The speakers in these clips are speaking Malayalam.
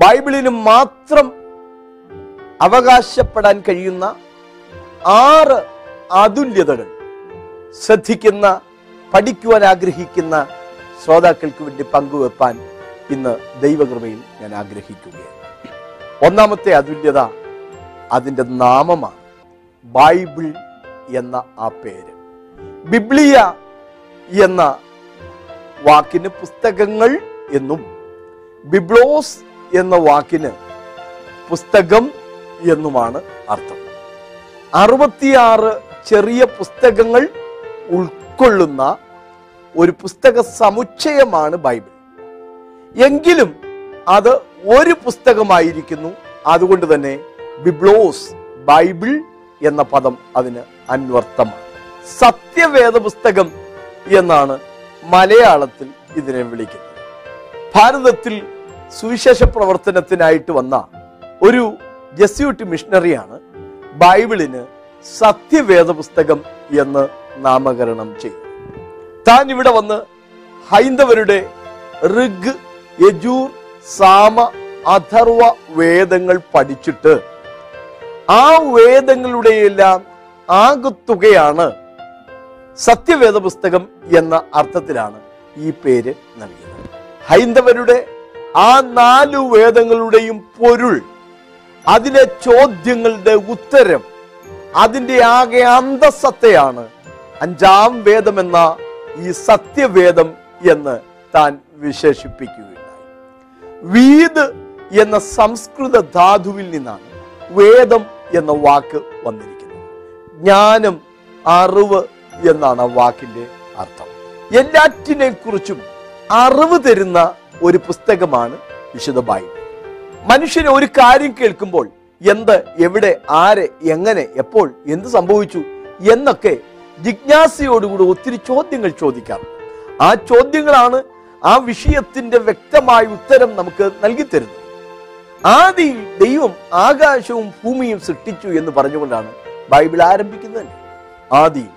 ബൈബിളിന് മാത്രം അവകാശപ്പെടാൻ കഴിയുന്ന 6 അതുല്യതകൾ ശ്രദ്ധിക്കുന്ന, പഠിക്കുവാൻ ആഗ്രഹിക്കുന്ന ശ്രോതാക്കൾക്ക് വേണ്ടി പങ്കുവെപ്പാൻ ഇന്ന് ദൈവകൃപയിൽ ഞാൻ ആഗ്രഹിക്കുകയാണ്. 1-ാമത്തെ അതുല്യത അതിൻ്റെ നാമമാണ്. ബൈബിൾ എന്ന ആ പേര്, ബിബ്ലിയ എന്ന വാക്കിന് പുസ്തകങ്ങൾ എന്നും ബിബ്ലോസ് എന്ന വാക്കിന് പുസ്തകം എന്നുമാണ് അർത്ഥം. 66 ചെറിയ പുസ്തകങ്ങൾ ഉൾക്കൊള്ളുന്ന ഒരു പുസ്തക സമുച്ചയമാണ് ബൈബിൾ. എങ്കിലും അത് ഒരു പുസ്തകമായിരിക്കുന്നു. അതുകൊണ്ട് തന്നെ ബിബ്ലോസ്, ബൈബിൾ എന്ന പദം അതിന് അന്വർത്ഥമാണ്. സത്യവേദ പുസ്തകം എന്നാണ് മലയാളത്തിൽ ഇതിനെ വിളിക്കുന്നത്. ഭാരതത്തിൽ സുവിശേഷ പ്രവർത്തനത്തിനായിട്ട് വന്ന ഒരു ജെസ്യൂട്ട് മിഷണറിയാണ് ബൈബിളിന് സത്യവേദ പുസ്തകം എന്ന് നാമകരണം ചെയ്തു. താൻ ഇവിടെ വന്ന് ഹൈന്ദവരുടെ ഋഗ്, യജൂർ, സാമ, അഥർവ വേദങ്ങൾ പഠിച്ചിട്ട് ആ വേദങ്ങളുടെയെല്ലാം ആകത്തുകയാണ് സത്യവേദ പുസ്തകം എന്ന അർത്ഥത്തിലാണ് ഈ പേര് നൽകിയത്. ഹൈന്ദവരുടെ ആ 4 വേദങ്ങളുടെയും പൊരുൾ, അതിലെ ചോദ്യങ്ങളുടെ ഉത്തരം, അതിൻ്റെ ആകെ അന്തസത്തയാണ് 5-ാം വേദമെന്ന ഈ സത്യവേദം എന്ന് താൻ വിശേഷിപ്പിക്കുകയുണ്ടായി. വീദ് എന്ന സംസ്കൃത ധാതുവിൽ നിന്നാണ് വേദം എന്ന വാക്ക് വന്നിരിക്കുന്നത്. ജ്ഞാനം, അറിവ് എന്നാണ് ആ വാക്കിൻ്റെ അർത്ഥം. എല്ലാറ്റിനെ കുറിച്ചും അറിവ് തരുന്ന ഒരു പുസ്തകമാണ് വിശുദ്ധ ബൈബിൾ. മനുഷ്യന് ഒരു കാര്യം കേൾക്കുമ്പോൾ എന്ത്, എവിടെ, ആരെ, എങ്ങനെ, എപ്പോൾ, എന്ത് സംഭവിച്ചു എന്നൊക്കെ ജിജ്ഞാസയോടുകൂടി ഒത്തിരി ചോദ്യങ്ങൾ ചോദിക്കാറുണ്ട്. ആ ചോദ്യങ്ങളാണ് ആ വിഷയത്തിൻ്റെ വ്യക്തമായ ഉത്തരം നമുക്ക് നൽകി തരുന്നത്. ആദിയിൽ ദൈവം ആകാശവും ഭൂമിയും സൃഷ്ടിച്ചു എന്ന് പറഞ്ഞുകൊണ്ടാണ് ബൈബിൾ ആരംഭിക്കുന്നത്. ആദിയിൽ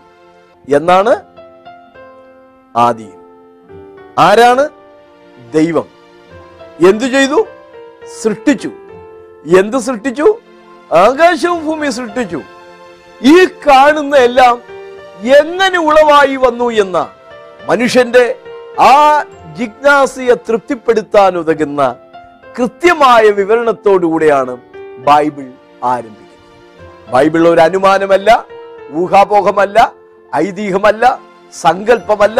എന്നാണ്, ആദിയിൽ ആരാണ്? ദൈവം. എന്തു ചെയ്തു? സൃഷ്ടിച്ചു. എന്ത് സൃഷ്ടിച്ചു? ആകാശവും ഭൂമിയും സൃഷ്ടിച്ചു. ഈ കാണുന്ന എല്ലാം എങ്ങനെ ഉളവായി വന്നു എന്ന മനുഷ്യന്റെ ആ ജിജ്ഞാസയെ തൃപ്തിപ്പെടുത്താൻ ഉതകുന്ന കൃത്യമായ വിവരണത്തോടുകൂടെയാണ് ബൈബിൾ ആരംഭിക്കുന്നത്. ബൈബിൾ ഒരു അനുമാനമല്ല, ഊഹാപോഹമല്ല, ഐതിഹ്യമല്ല, സങ്കല്പമല്ല,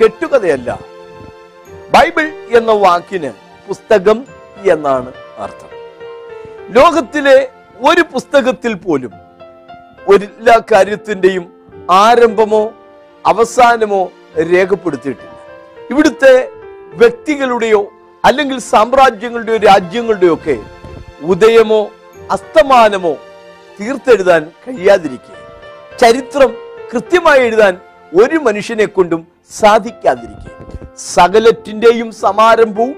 കെട്ടുകഥയല്ല. ബൈബിൾ എന്ന വാക്കിന് പുസ്തകം എന്നാണ് അർത്ഥം. ലോകത്തിലെ ഒരു പുസ്തകത്തിൽ പോലും എല്ലാ കാര്യത്തിൻ്റെയും ആരംഭമോ അവസാനമോ രേഖപ്പെടുത്തിയിട്ടില്ല. ഇവിടുത്തെ വ്യക്തികളുടെയോ അല്ലെങ്കിൽ സാമ്രാജ്യങ്ങളുടെയോ രാജ്യങ്ങളുടെയോ ഒക്കെ ഉദയമോ അസ്തമാനമോ തീർത്തെഴുതാൻ കഴിയാതിരിക്കുക, ചരിത്രം കൃത്യമായി എഴുതാൻ ഒരു മനുഷ്യനെ കൊണ്ടും സാധിക്കാതിരിക്കുക, സകലറ്റിൻ്റെയും സമാരംഭവും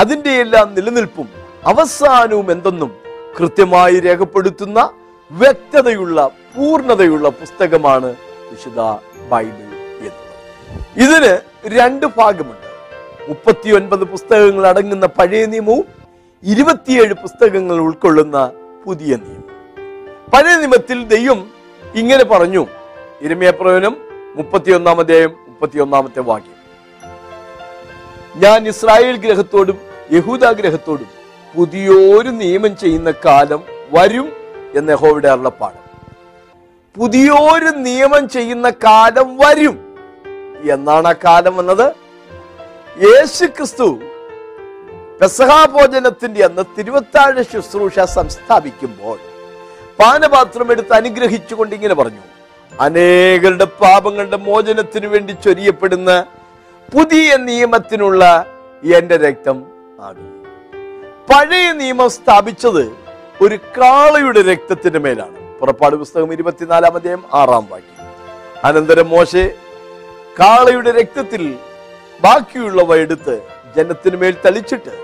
അതിൻ്റെ എല്ലാം നിലനിൽപ്പും അവസാനവും എന്തെന്നും കൃത്യമായി രേഖപ്പെടുത്തുന്ന വ്യക്തതയുള്ള പൂർണ്ണതയുള്ള പുസ്തകമാണ് വിശുദ്ധ ബൈബിൾ എന്നുള്ളത്. ഇതിന് 2 ഭാഗമുണ്ട്. 39 പുസ്തകങ്ങൾ അടങ്ങുന്ന പഴയ നിയമവും 27 പുസ്തകങ്ങൾ ഉൾക്കൊള്ളുന്ന പുതിയ നിയമം. പഴയ നിയമത്തിൽ ദൈവം ഇങ്ങനെ പറഞ്ഞു. യിരെമ്യാപ്രവചനം 31-ാം അധ്യായം 31-ാമത്തെ വാക്യം: ഞാൻ ഇസ്രായേൽ ഗ്രഹത്തോടും യഹൂദ ഗ്രഹത്തോടും പുതിയൊരു നിയമം ചെയ്യുന്ന കാലം വരും എന്ന് യഹോവയുടെ അരുളപ്പാട്. പുതിയൊരു നിയമം ചെയ്യുന്ന കാലം വരും എന്നാണ് ആ കാലം എന്നത്. യേശു ക്രിസ്തു പെസഹാഭോജനത്തിന്റെ അന്ന് തിരുവത്താഴ ശുശ്രൂഷ സംസ്ഥാപിക്കുമ്പോൾ പാനപാത്രം എടുത്ത് അനുഗ്രഹിച്ചുകൊണ്ട് ഇങ്ങനെ പറഞ്ഞു: അനേകരുടെ പാപങ്ങളുടെ മോചനത്തിനു വേണ്ടി ചൊരിയപ്പെടുന്ന പുതിയ നിയമത്തിനുള്ള എൻ്റെ രക്തം ആകും. പഴയ നിയമം സ്ഥാപിച്ചത് ഒരു കാളയുടെ രക്തത്തിന് മേലാണ്. പുറപ്പാട് പുസ്തകം 24-ാം അധ്യായം 6-ാം വാക്യം. അനന്തരം മോശെ കാളയുടെ രക്തത്തിൽ ബാക്കിയുള്ളവ എടുത്ത് ജനത്തിന് മേൽ തളിച്ചിട്ട്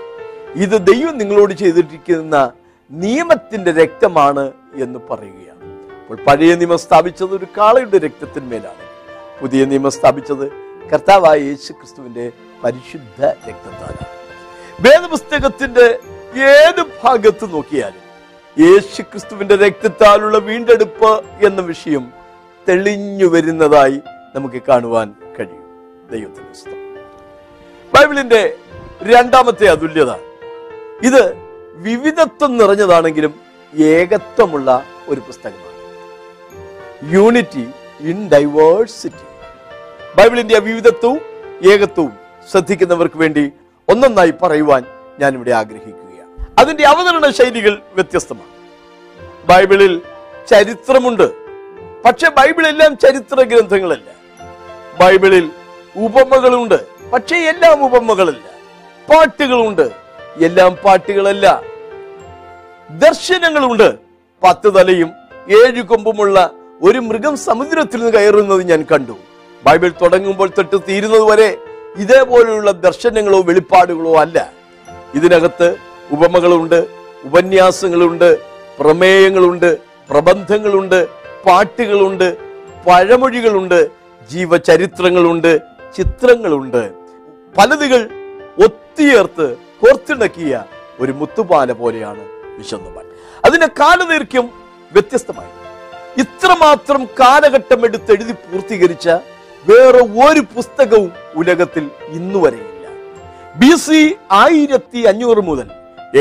ഇത് ദൈവം നിങ്ങളോട് ചെയ്തിരിക്കുന്ന നിയമത്തിന്റെ രക്തമാണ് എന്ന് പറയുകയാണ്. അപ്പോൾ പഴയ നിയമം സ്ഥാപിച്ചത് ഒരു കാളയുടെ രക്തത്തിന്മേലാണ്, പുതിയ നിയമം സ്ഥാപിച്ചത് കർത്താവായ യേശു ക്രിസ്തുവിൻ്റെ പരിശുദ്ധ രക്തത്താലാണ്. വേദപുസ്തകത്തിന്റെ ഏത് ഭാഗത്ത് നോക്കിയാലും യേശു ക്രിസ്തുവിന്റെ രക്തത്താലുള്ള വീണ്ടെടുപ്പ് എന്ന വിഷയം തെളിഞ്ഞു വരുന്നതായി നമുക്ക് കാണുവാൻ കഴിയും. ദൈവത്തിന്റെ സ്തോത്രം. ബൈബിളിന്റെ രണ്ടാമത്തെ അതുല്യത, ഇത് വിവിധത്വം നിറഞ്ഞതാണെങ്കിലും ഏകത്വമുള്ള ഒരു പുസ്തകമാണ്. Unity in diversity. ബൈബിളിന്റെ വിവിധത്വവും ഏകത്വവും ശ്രദ്ധിക്കുന്നവർക്ക് വേണ്ടി ഒന്നൊന്നായി പറയുവാൻ ഞാനിവിടെ ആഗ്രഹിക്കുകയാണ്. അതിന്റെ അവതരണ ശൈലികൾ വ്യത്യസ്തമാണ്. ബൈബിളിൽ ചരിത്രമുണ്ട്, പക്ഷെ ബൈബിളെല്ലാം ചരിത്ര ഗ്രന്ഥങ്ങളല്ല. ബൈബിളിൽ ഉപമകളുണ്ട്, പക്ഷേ എല്ലാം ഉപമകളല്ല. പാട്ടുകളുണ്ട്, എല്ലാം പാട്ടുകളല്ല. ദർശനങ്ങളുണ്ട്. 10 തലയും 7 കൊമ്പുമുള്ള ഒരു മൃഗം സമുദ്രത്തിൽ നിന്ന് കയറുന്നത് ഞാൻ കണ്ടു. ബൈബിൾ തുടങ്ങുമ്പോൾ തൊട്ട് തീരുന്നത് വരെ ഇതേപോലെയുള്ള ദർശനങ്ങളോ വെളിപ്പാടുകളോ അല്ല. ഇതിനകത്ത് ഉപമകളുണ്ട്, ഉപന്യാസങ്ങളുണ്ട്, പ്രമേയങ്ങളുണ്ട്, പ്രബന്ധങ്ങളുണ്ട്, പാട്ടുകളുണ്ട്, പഴമൊഴികളുണ്ട്, ജീവചരിത്രങ്ങളുണ്ട്, ചിത്രങ്ങളുണ്ട്. പലതുകൾ ഒത്തിയേർത്ത് കോർത്തിണക്കിയ ഒരു മുത്തുപാല പോലെയാണ് വിശുദ്ധ. അതിന്റെ കാലദൈർഘ്യം വ്യത്യസ്തമായി. ഇത്രമാത്രം കാലഘട്ടം എടുത്തെഴുതി പൂർത്തീകരിച്ച വേറെ ഒരു പുസ്തകവും ഉലകത്തിൽ ഇന്നുവരെയില്ല. BC 1500 മുതൽ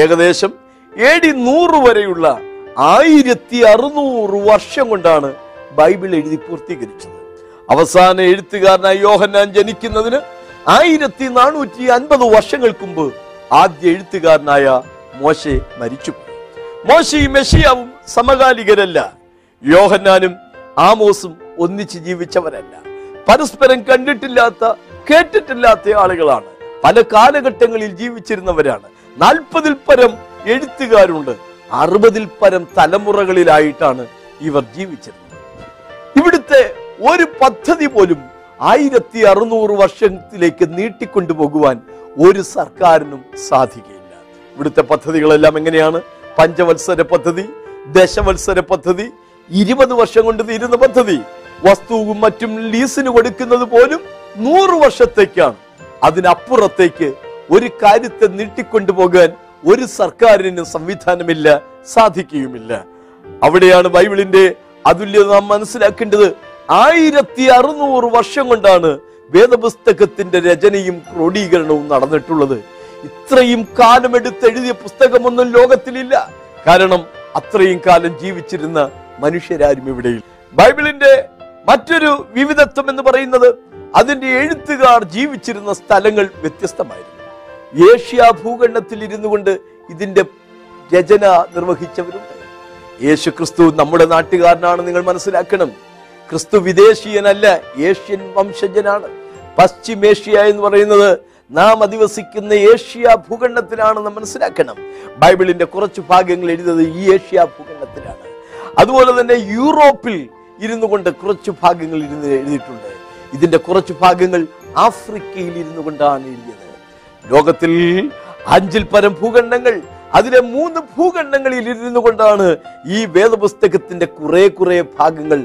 ഏകദേശം AD 100 വരെയുള്ള 1600 വർഷം കൊണ്ടാണ് ബൈബിൾ എഴുതി പൂർത്തീകരിച്ചത്. അവസാന എഴുത്തുകാരനായ യോഹന്നാൻ ജനിക്കുന്നതിന് 1450 വർഷങ്ങൾക്ക് മുമ്പ് ആദ്യ എഴുത്തുകാരനായ മോശെ മരിച്ചു. മോശയും മെഷിയാവും സമകാലികരല്ല. യോഹന്നാനും ആമോസും ഒന്നിച്ച് ജീവിച്ചവരല്ല. പരസ്പരം കണ്ടിട്ടില്ലാത്ത, കേട്ടിട്ടില്ലാത്ത ആളുകളാണ്. പല കാലഘട്ടങ്ങളിൽ ജീവിച്ചിരുന്നവരാണ്. 40ൽ പരം എഴുത്തുകാരുണ്ട്. 60ൽ പരം തലമുറകളിലായിട്ടാണ് ഇവർ ജീവിച്ചിരുന്നത്. ഇവിടുത്തെ ഒരു പദ്ധതി പോലും 1600 വർഷത്തിലേക്ക് നീട്ടിക്കൊണ്ടുപോകുവാൻ ഒരു സർക്കാരിനും സാധിക്കില്ല. ഇവിടുത്തെ പദ്ധതികളെല്ലാം എങ്ങനെയാണ്? പഞ്ചവത്സര പദ്ധതി, ദശവത്സര പദ്ധതി, 20 വർഷം കൊണ്ട് തീരുന്ന പദ്ധതി. വസ്തുവും മറ്റും ലീസിന് കൊടുക്കുന്നത് പോലും 100 വർഷത്തേക്കാണ്. അതിനപ്പുറത്തേക്ക് ഒരു കാര്യത്തെ നീട്ടിക്കൊണ്ടുപോകാൻ ഒരു സർക്കാരിന് സംവിധാനമില്ല, സാധിക്കുകയുമില്ല. അവിടെയാണ് ബൈബിളിന്റെ അതുല്യത നാം മനസ്സിലാക്കേണ്ടത്. 1600 വർഷം കൊണ്ടാണ് വേദപുസ്തകത്തിന്റെ രചനയും ക്രോഡീകരണവും നടന്നിട്ടുള്ളത്. ഇത്രയും കാലം എടുത്തെഴുതിയ പുസ്തകമൊന്നും ലോകത്തിലില്ല. കാരണം അത്രയും കാലം ജീവിച്ചിരുന്ന മനുഷ്യരാരും ഇവിടെയില്ല. ബൈബിളിന്റെ മറ്റൊരു വിവിധത്വം എന്ന് പറയുന്നത് അതിന്റെ എഴുത്തുകാർ ജീവിച്ചിരുന്ന സ്ഥലങ്ങൾ വ്യത്യസ്തമായിരുന്നു. ഏഷ്യ ഭൂഖണ്ഡത്തിൽ ഇരുന്നു കൊണ്ട് ഇതിന്റെ രചന നിർവഹിച്ചവരുണ്ട്. യേശു ക്രിസ്തു നമ്മുടെ നാട്ടുകാരനാണ്, നിങ്ങൾ മനസ്സിലാക്കണം. ക്രിസ്തു വിദേശീയനല്ല, ഏഷ്യൻ വംശജനാണ്. പശ്ചിമേഷ്യ എന്ന് പറയുന്നത് നാം അധിവസിക്കുന്ന ഏഷ്യ ഭൂഖണ്ഡത്തിലാണെന്ന് മനസ്സിലാക്കണം. ബൈബിളിന്റെ കുറച്ച് ഭാഗങ്ങൾ എഴുതുന്നത് ഈ ഏഷ്യ ഭൂഖണ്ഡത്തിലാണ്. അതുപോലെ തന്നെ യൂറോപ്പിൽ ഇരുന്നു കൊണ്ട് കുറച്ച് ഭാഗങ്ങൾ എഴുതിയിട്ടുണ്ട്. ഇതിന്റെ കുറച്ച് ഭാഗങ്ങൾ ആഫ്രിക്കയിൽ ഇരുന്നു കൊണ്ടാണ് എഴുതിയത്. ലോകത്തിൽ 5ൽ പരം ഭൂഖണ്ഡങ്ങൾ, അതിലെ 3 ഭൂഖണ്ഡങ്ങളിൽ ഇരുന്നു കൊണ്ടാണ് ഈ വേദപുസ്തകത്തിന്റെ കുറെ ഭാഗങ്ങൾ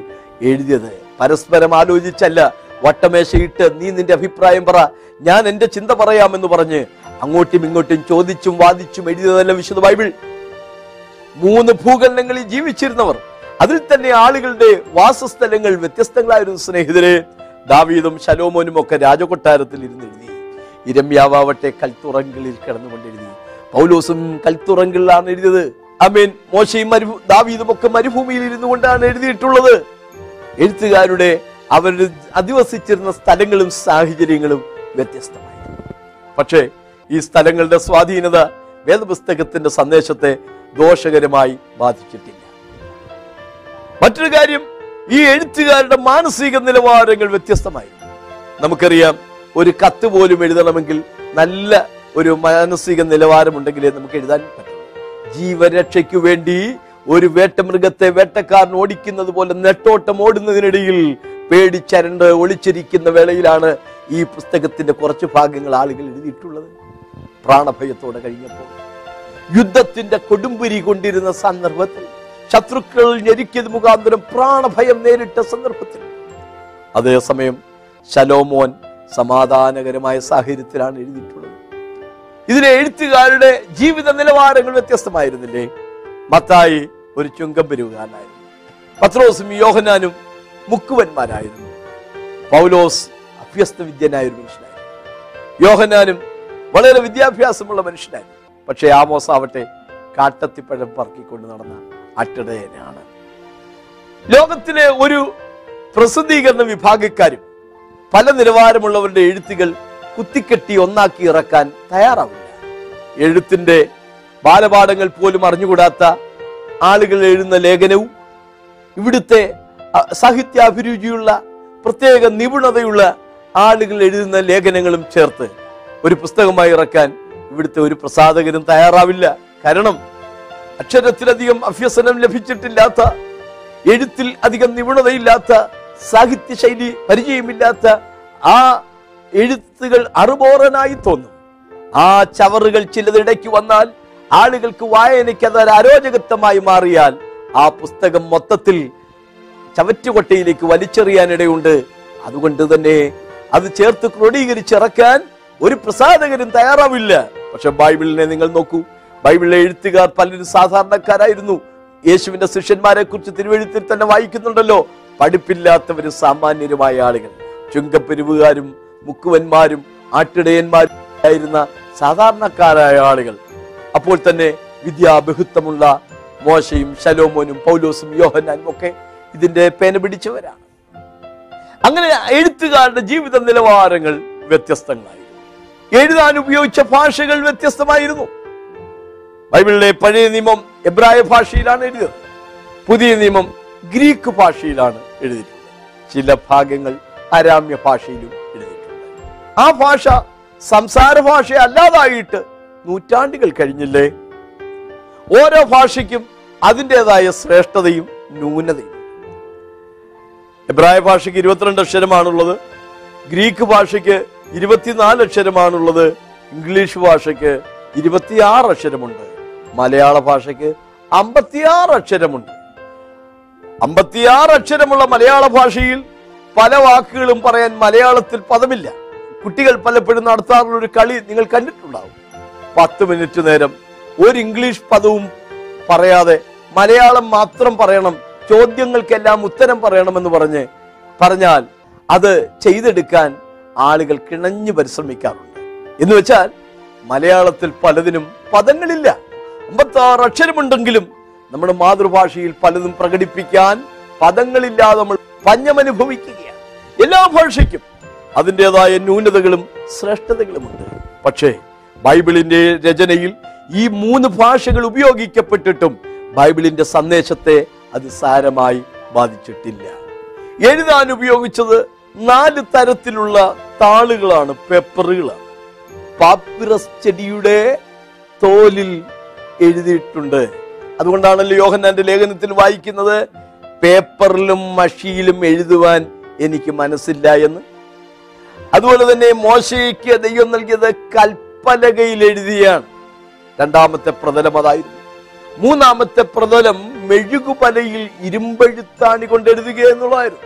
എഴുതിയത്. പരസ്പരം ആലോചിച്ചല്ല. വട്ടമേശയിട്ട് നീ നിന്റെ അഭിപ്രായം പറ, ഞാൻ എൻ്റെ ചിന്ത പറയാമെന്ന് പറഞ്ഞ് അങ്ങോട്ടും ഇങ്ങോട്ടും ചോദിച്ചും വാദിച്ചും എഴുതിയതല്ല വിശുദ്ധ ബൈബിൾ. 3 ഭൂഖണ്ഡങ്ങളിൽ ജീവിച്ചിരുന്നവർ, അതിൽ തന്നെ ആളുകളുടെ വാസസ്ഥലങ്ങൾ വ്യത്യസ്തങ്ങളായിരുന്നു. സ്നേഹിതരെ, ദാവീദും ശലോമോനും ഒക്കെ രാജകൊട്ടാരത്തിൽ ഇരുന്ന് എഴുതി. ഇരമ്യാവട്ടെ കൽത്തുറങ്കിളിൽ കിടന്നുകൊണ്ട് എഴുതി. പൗലോസും കൽത്തുറങ്കിളിലാണ് എഴുതിയത്. ആമേൻ. മോശയും ദാവീദും ഒക്കെ മരുഭൂമിയിൽ ഇരുന്നു കൊണ്ടാണ് എഴുതിയിട്ടുള്ളത്. എഴുത്തുകാരുടെ അവർ അധിവസിച്ചിരുന്ന സ്ഥലങ്ങളും സാഹചര്യങ്ങളും വ്യത്യസ്തമായിരുന്നു. പക്ഷേ ഈ സ്ഥലങ്ങളുടെ സ്വാധീനത വേദപുസ്തകത്തിന്റെ സന്ദേശത്തെ ദോഷകരമായി ബാധിച്ചിട്ടില്ല. മറ്റൊരു കാര്യം, ഈ എഴുത്തുകാരുടെ മാനസിക നിലവാരങ്ങൾ വ്യത്യസ്തമായിരുന്നു. നമുക്കറിയാം, ഒരു കത്ത് പോലും എഴുതണമെങ്കിൽ നല്ല ഒരു മാനസിക നിലവാരമുണ്ടെങ്കിലേ നമുക്ക് എഴുതാൻ പറ്റും. ജീവരക്ഷയ്ക്ക് വേണ്ടി ഒരു വേട്ടമൃഗത്തെ വേട്ടക്കാരൻ ഓടിക്കുന്നത് പോലെ നെട്ടോട്ടം ഓടുന്നതിനിടയിൽ പേടിച്ചരണ്ട് ഒളിച്ചിരിക്കുന്ന വേളയിലാണ് ഈ പുസ്തകത്തിന്റെ കുറച്ച് ഭാഗങ്ങൾ ആളുകൾ എഴുതിയിട്ടുള്ളത്. പ്രാണഭയത്തോടെ കഴിഞ്ഞപ്പോൾ, യുദ്ധത്തിന്റെ കൊടുമ്പുരി കൊണ്ടിരുന്ന സന്ദർഭത്തിൽ, ശത്രുക്കൾ ഞെരുക്കിയത് മുഖാന്തരം പ്രാണഭയം നേരിട്ട സന്ദർഭത്തിൽ. അതേസമയം ശലോമോൻ സമാധാനകരമായ സാഹചര്യത്തിലാണ് എഴുതിയിട്ടുള്ളത്. ഇതിലെ എഴുത്തുകാരുടെ ജീവിത നിലവാരങ്ങൾ വ്യത്യസ്തമായിരുന്നില്ലേ? മത്തായി ഒരു ചുങ്കമ്പരുകാരനായിരുന്നു, പത്രോസും യോഹന്നാനും മുക്കുവന്മാരായിരുന്നു, പൗലോസ് അഭ്യസ്ത വിദ്യനായ ഒരു മനുഷ്യനായിരുന്നു, യോഹന്നാനും വളരെ വിദ്യാഭ്യാസമുള്ള മനുഷ്യനായിരുന്നു. പക്ഷേ ആമോസ് ആവട്ടെ കാട്ടത്തിപ്പഴം പറക്കിക്കൊണ്ട് നടന്ന അട്ടിടയനാണ്. ലോകത്തിലെ ഒരു പ്രസിദ്ധീകരണ വിഭാഗക്കാരും പല നിലവാരമുള്ളവരുടെ എഴുത്തുകൾ കുത്തിക്കെട്ടി ഒന്നാക്കി ഇറക്കാൻ തയ്യാറാവില്ല. എഴുത്തിന്റെ ബാലപാഠങ്ങൾ പോലും അറിഞ്ഞുകൂടാത്ത ആളുകൾ എഴുതുന്ന ലേഖനവും ഇവിടുത്തെ സാഹിത്യാഭിരുചിയുള്ള പ്രത്യേക നിപുണതയുള്ള ആളുകൾ എഴുതുന്ന ലേഖനങ്ങളും ചേർത്ത് ഒരു പുസ്തകമായി ഇറക്കാൻ ഇവിടുത്തെ ഒരു പ്രസാധകനും തയ്യാറാവില്ല. കാരണം അക്ഷരത്തിലധികം അഭ്യസനം ലഭിച്ചിട്ടില്ലാത്ത, എഴുത്തിൽ അധികം നിപുണതയില്ലാത്ത, സാഹിത്യശൈലി പരിചയമില്ലാത്ത ആ എഴുത്തുകൾ അറുബോറനായി തോന്നും. ആ ചവറുകൾ ചിലതിടയ്ക്ക് വന്നാൽ, ആളുകൾക്ക് വായനയ്ക്ക് അത് അരോചകത്വമായി മാറിയാൽ ആ പുസ്തകം മൊത്തത്തിൽ ചവറ്റുകൊട്ടയിലേക്ക് വലിച്ചെറിയാനിടയുണ്ട്. അതുകൊണ്ട് തന്നെ അത് ചേർത്ത് ക്രോഡീകരിച്ചിറക്കാൻ ഒരു പ്രസാധകരും തയ്യാറാവില്ല. പക്ഷെ ബൈബിളിനെ നിങ്ങൾ നോക്കൂ. ബൈബിളിലെ എഴുത്തുകാർ പലരും സാധാരണക്കാരായിരുന്നു. യേശുവിന്റെ ശിഷ്യന്മാരെ കുറിച്ച് തിരുവെഴുത്തിൽ തന്നെ വായിക്കുന്നുണ്ടല്ലോ, പഠിപ്പില്ലാത്തവരും സാമാന്യരുമായ ആളുകൾ, ചുങ്കപ്പെരുവുകാരും മുക്കുവന്മാരും ആട്ടിടയന്മാരും ആയിരുന്ന സാധാരണക്കാരായ ആളുകൾ. അപ്പോൾ തന്നെ വിദ്യാബഹുത്വമുള്ള മോശയും ശലോമോനും പൗലോസും യോഹന്നാനും ഒക്കെ ഇതിന്റെ പേന പിടിച്ചവരാണ്. അങ്ങനെ എഴുത്തുകാരുടെ ജീവിത നിലവാരങ്ങൾ വ്യത്യസ്തങ്ങളായിരുന്നു. എഴുതാൻ ഉപയോഗിച്ച ഭാഷകൾ വ്യത്യസ്തമായിരുന്നു. ബൈബിളിലെ പഴയ നിയമം എബ്രായ ഭാഷയിലാണ് എഴുതിയത്, പുതിയ നിയമം ഗ്രീക്ക് ഭാഷയിലാണ് എഴുതിയിട്ടുള്ളത്, ചില ഭാഗങ്ങൾ അരാമ്യ ഭാഷയിലും എഴുതിയിട്ടുണ്ട്. ആ ഭാഷ സംസാര ഭാഷ അല്ലാതായിട്ട് നൂറ്റാണ്ടുകൾ കഴിഞ്ഞില്ലേ? ഓരോ ഭാഷയ്ക്കും അതിൻ്റെതായ ശ്രേഷ്ഠതയും ന്യൂനതയും. എബ്രായ ഭാഷയ്ക്ക് 22 അക്ഷരമാണുള്ളത്, ഗ്രീക്ക് ഭാഷയ്ക്ക് 24 അക്ഷരമാണുള്ളത്, ഇംഗ്ലീഷ് ഭാഷയ്ക്ക് 26 അക്ഷരമുണ്ട്, മലയാള ഭാഷയ്ക്ക് 56 അക്ഷരമുണ്ട്. 56 അക്ഷരമുള്ള മലയാള ഭാഷയിൽ പല വാക്കുകളും പറയാൻ മലയാളത്തിൽ പദമില്ല. കുട്ടികൾ പലപ്പോഴും നടത്താറുള്ളൊരു കളി നിങ്ങൾ കണ്ടിട്ടുണ്ടാവും. 10 മിനിറ്റ് നേരം ഒരു ഇംഗ്ലീഷ് പദവും പറയാതെ മലയാളം മാത്രം പറയണം, ചോദ്യങ്ങൾക്കെല്ലാം ഉത്തരം പറയണമെന്ന് പറഞ്ഞാൽ അത് ചെയ്തെടുക്കാൻ ആളുകൾ കിണഞ്ഞു പരിശ്രമിക്കാറുണ്ട്. എന്ന് വെച്ചാൽ മലയാളത്തിൽ പലതിനും പദങ്ങളില്ല. 56 അക്ഷരമുണ്ടെങ്കിലും നമ്മുടെ മാതൃഭാഷയിൽ പലതും പ്രകടിപ്പിക്കാൻ പദങ്ങളില്ലാതെ നമ്മൾ പഞ്ഞമനുഭവിക്കുകയാണ്. എല്ലാ ഭാഷയ്ക്കും അതിൻ്റെതായ ന്യൂനതകളും ശ്രേഷ്ഠതകളുമുണ്ട്. പക്ഷേ ബൈബിളിന്റെ രചനയിൽ ഈ 3 ഭാഷകൾ ഉപയോഗിക്കപ്പെട്ടിട്ടും ബൈബിളിന്റെ സന്ദേശത്തെ അത് സാരമായി ബാധിച്ചിട്ടില്ല. എഴുതാൻ ഉപയോഗിച്ചത് 4 തരത്തിലുള്ള താളുകളാണ്, പേപ്പറുകളാണ്. പാപ്പിറസ് ചെടിയുടെ തോലിൽ എഴുതിയിട്ടുണ്ട്. അതുകൊണ്ടാണല്ലോ യോഹന്നാന്റെ ലേഖനത്തിൽ വായിക്കുന്നത്, പേപ്പറിലും മഷിയിലും എഴുതുവാൻ എനിക്ക് മനസ്സില്ല എന്ന്. അതുപോലെ തന്നെ മോശയ്ക്ക് ദൈവം നൽകിയത് കൽപ്പലകയിൽ എഴുതിയാണ്, രണ്ടാമത്തെ പ്രതലം അതായിരുന്നു. മൂന്നാമത്തെ പ്രതലം മെഴുകുപലയിൽ ഇരുമ്പെഴുത്താണി കൊണ്ട് എഴുതുക എന്നുള്ളതായിരുന്നു.